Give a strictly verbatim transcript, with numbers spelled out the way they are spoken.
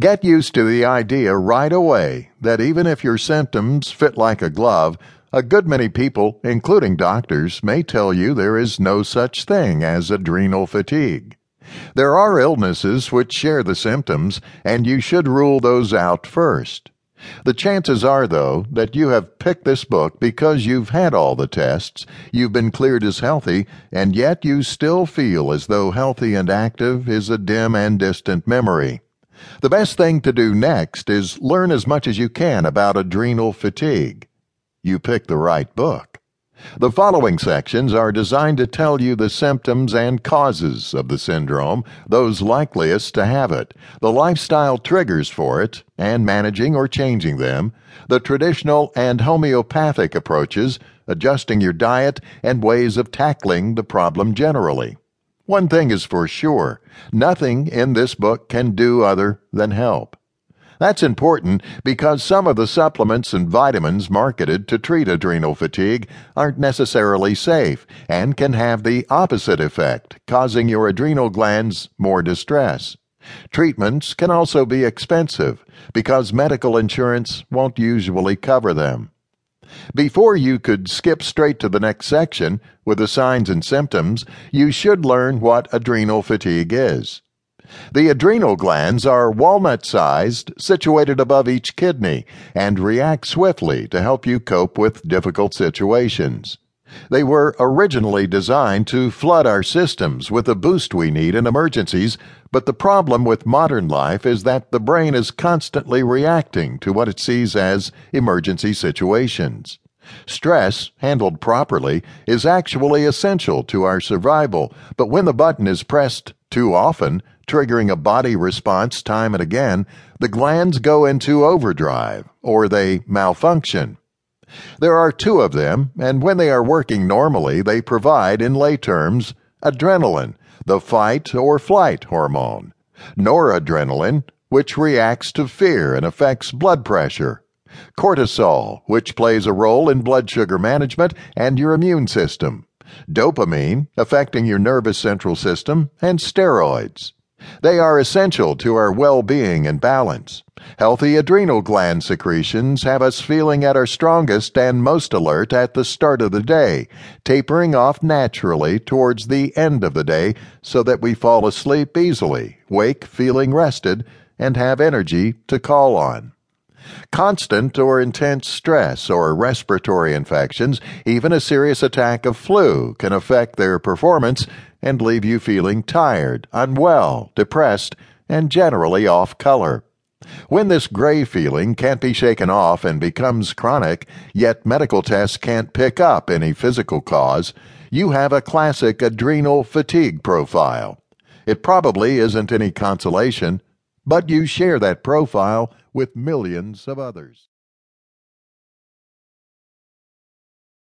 Get used to the idea right away that even if your symptoms fit like a glove, a good many people, including doctors, may tell you there is no such thing as adrenal fatigue. There are illnesses which share the symptoms, and you should rule those out first. The chances are, though, that you have picked this book because you've had all the tests, you've been cleared as healthy, and yet you still feel as though healthy and active is a dim and distant memory. The best thing to do next is learn as much as you can about adrenal fatigue. You pick the right book. The following sections are designed to tell you the symptoms and causes of the syndrome, those likeliest to have it, the lifestyle triggers for it, and managing or changing them, the traditional and homeopathic approaches, adjusting your diet, and ways of tackling the problem generally. One thing is for sure, nothing in this book can do other than help. That's important because some of the supplements and vitamins marketed to treat adrenal fatigue aren't necessarily safe and can have the opposite effect, causing your adrenal glands more distress. Treatments can also be expensive because medical insurance won't usually cover them. Before you could skip straight to the next section with the signs and symptoms, you should learn what adrenal fatigue is. The adrenal glands are walnut-sized, situated above each kidney, and react swiftly to help you cope with difficult situations. They were originally designed to flood our systems with the boost we need in emergencies, but the problem with modern life is that the brain is constantly reacting to what it sees as emergency situations. Stress, handled properly, is actually essential to our survival, but when the button is pressed too often, triggering a body response time and again, the glands go into overdrive, or they malfunction. There are two of them, and when they are working normally, they provide, in lay terms, adrenaline, the fight or flight hormone, noradrenaline, which reacts to fear and affects blood pressure, cortisol, which plays a role in blood sugar management and your immune system, dopamine, affecting your nervous central system, and steroids. They are essential to our well-being and balance. Healthy adrenal gland secretions have us feeling at our strongest and most alert at the start of the day, tapering off naturally towards the end of the day so that we fall asleep easily, wake feeling rested, and have energy to call on. Constant or intense stress or respiratory infections, even a serious attack of flu, can affect their performance and leave you feeling tired, unwell, depressed, and generally off color. When this gray feeling can't be shaken off and becomes chronic, yet medical tests can't pick up any physical cause, you have a classic adrenal fatigue profile. It probably isn't any consolation, but you share that profile with millions of others.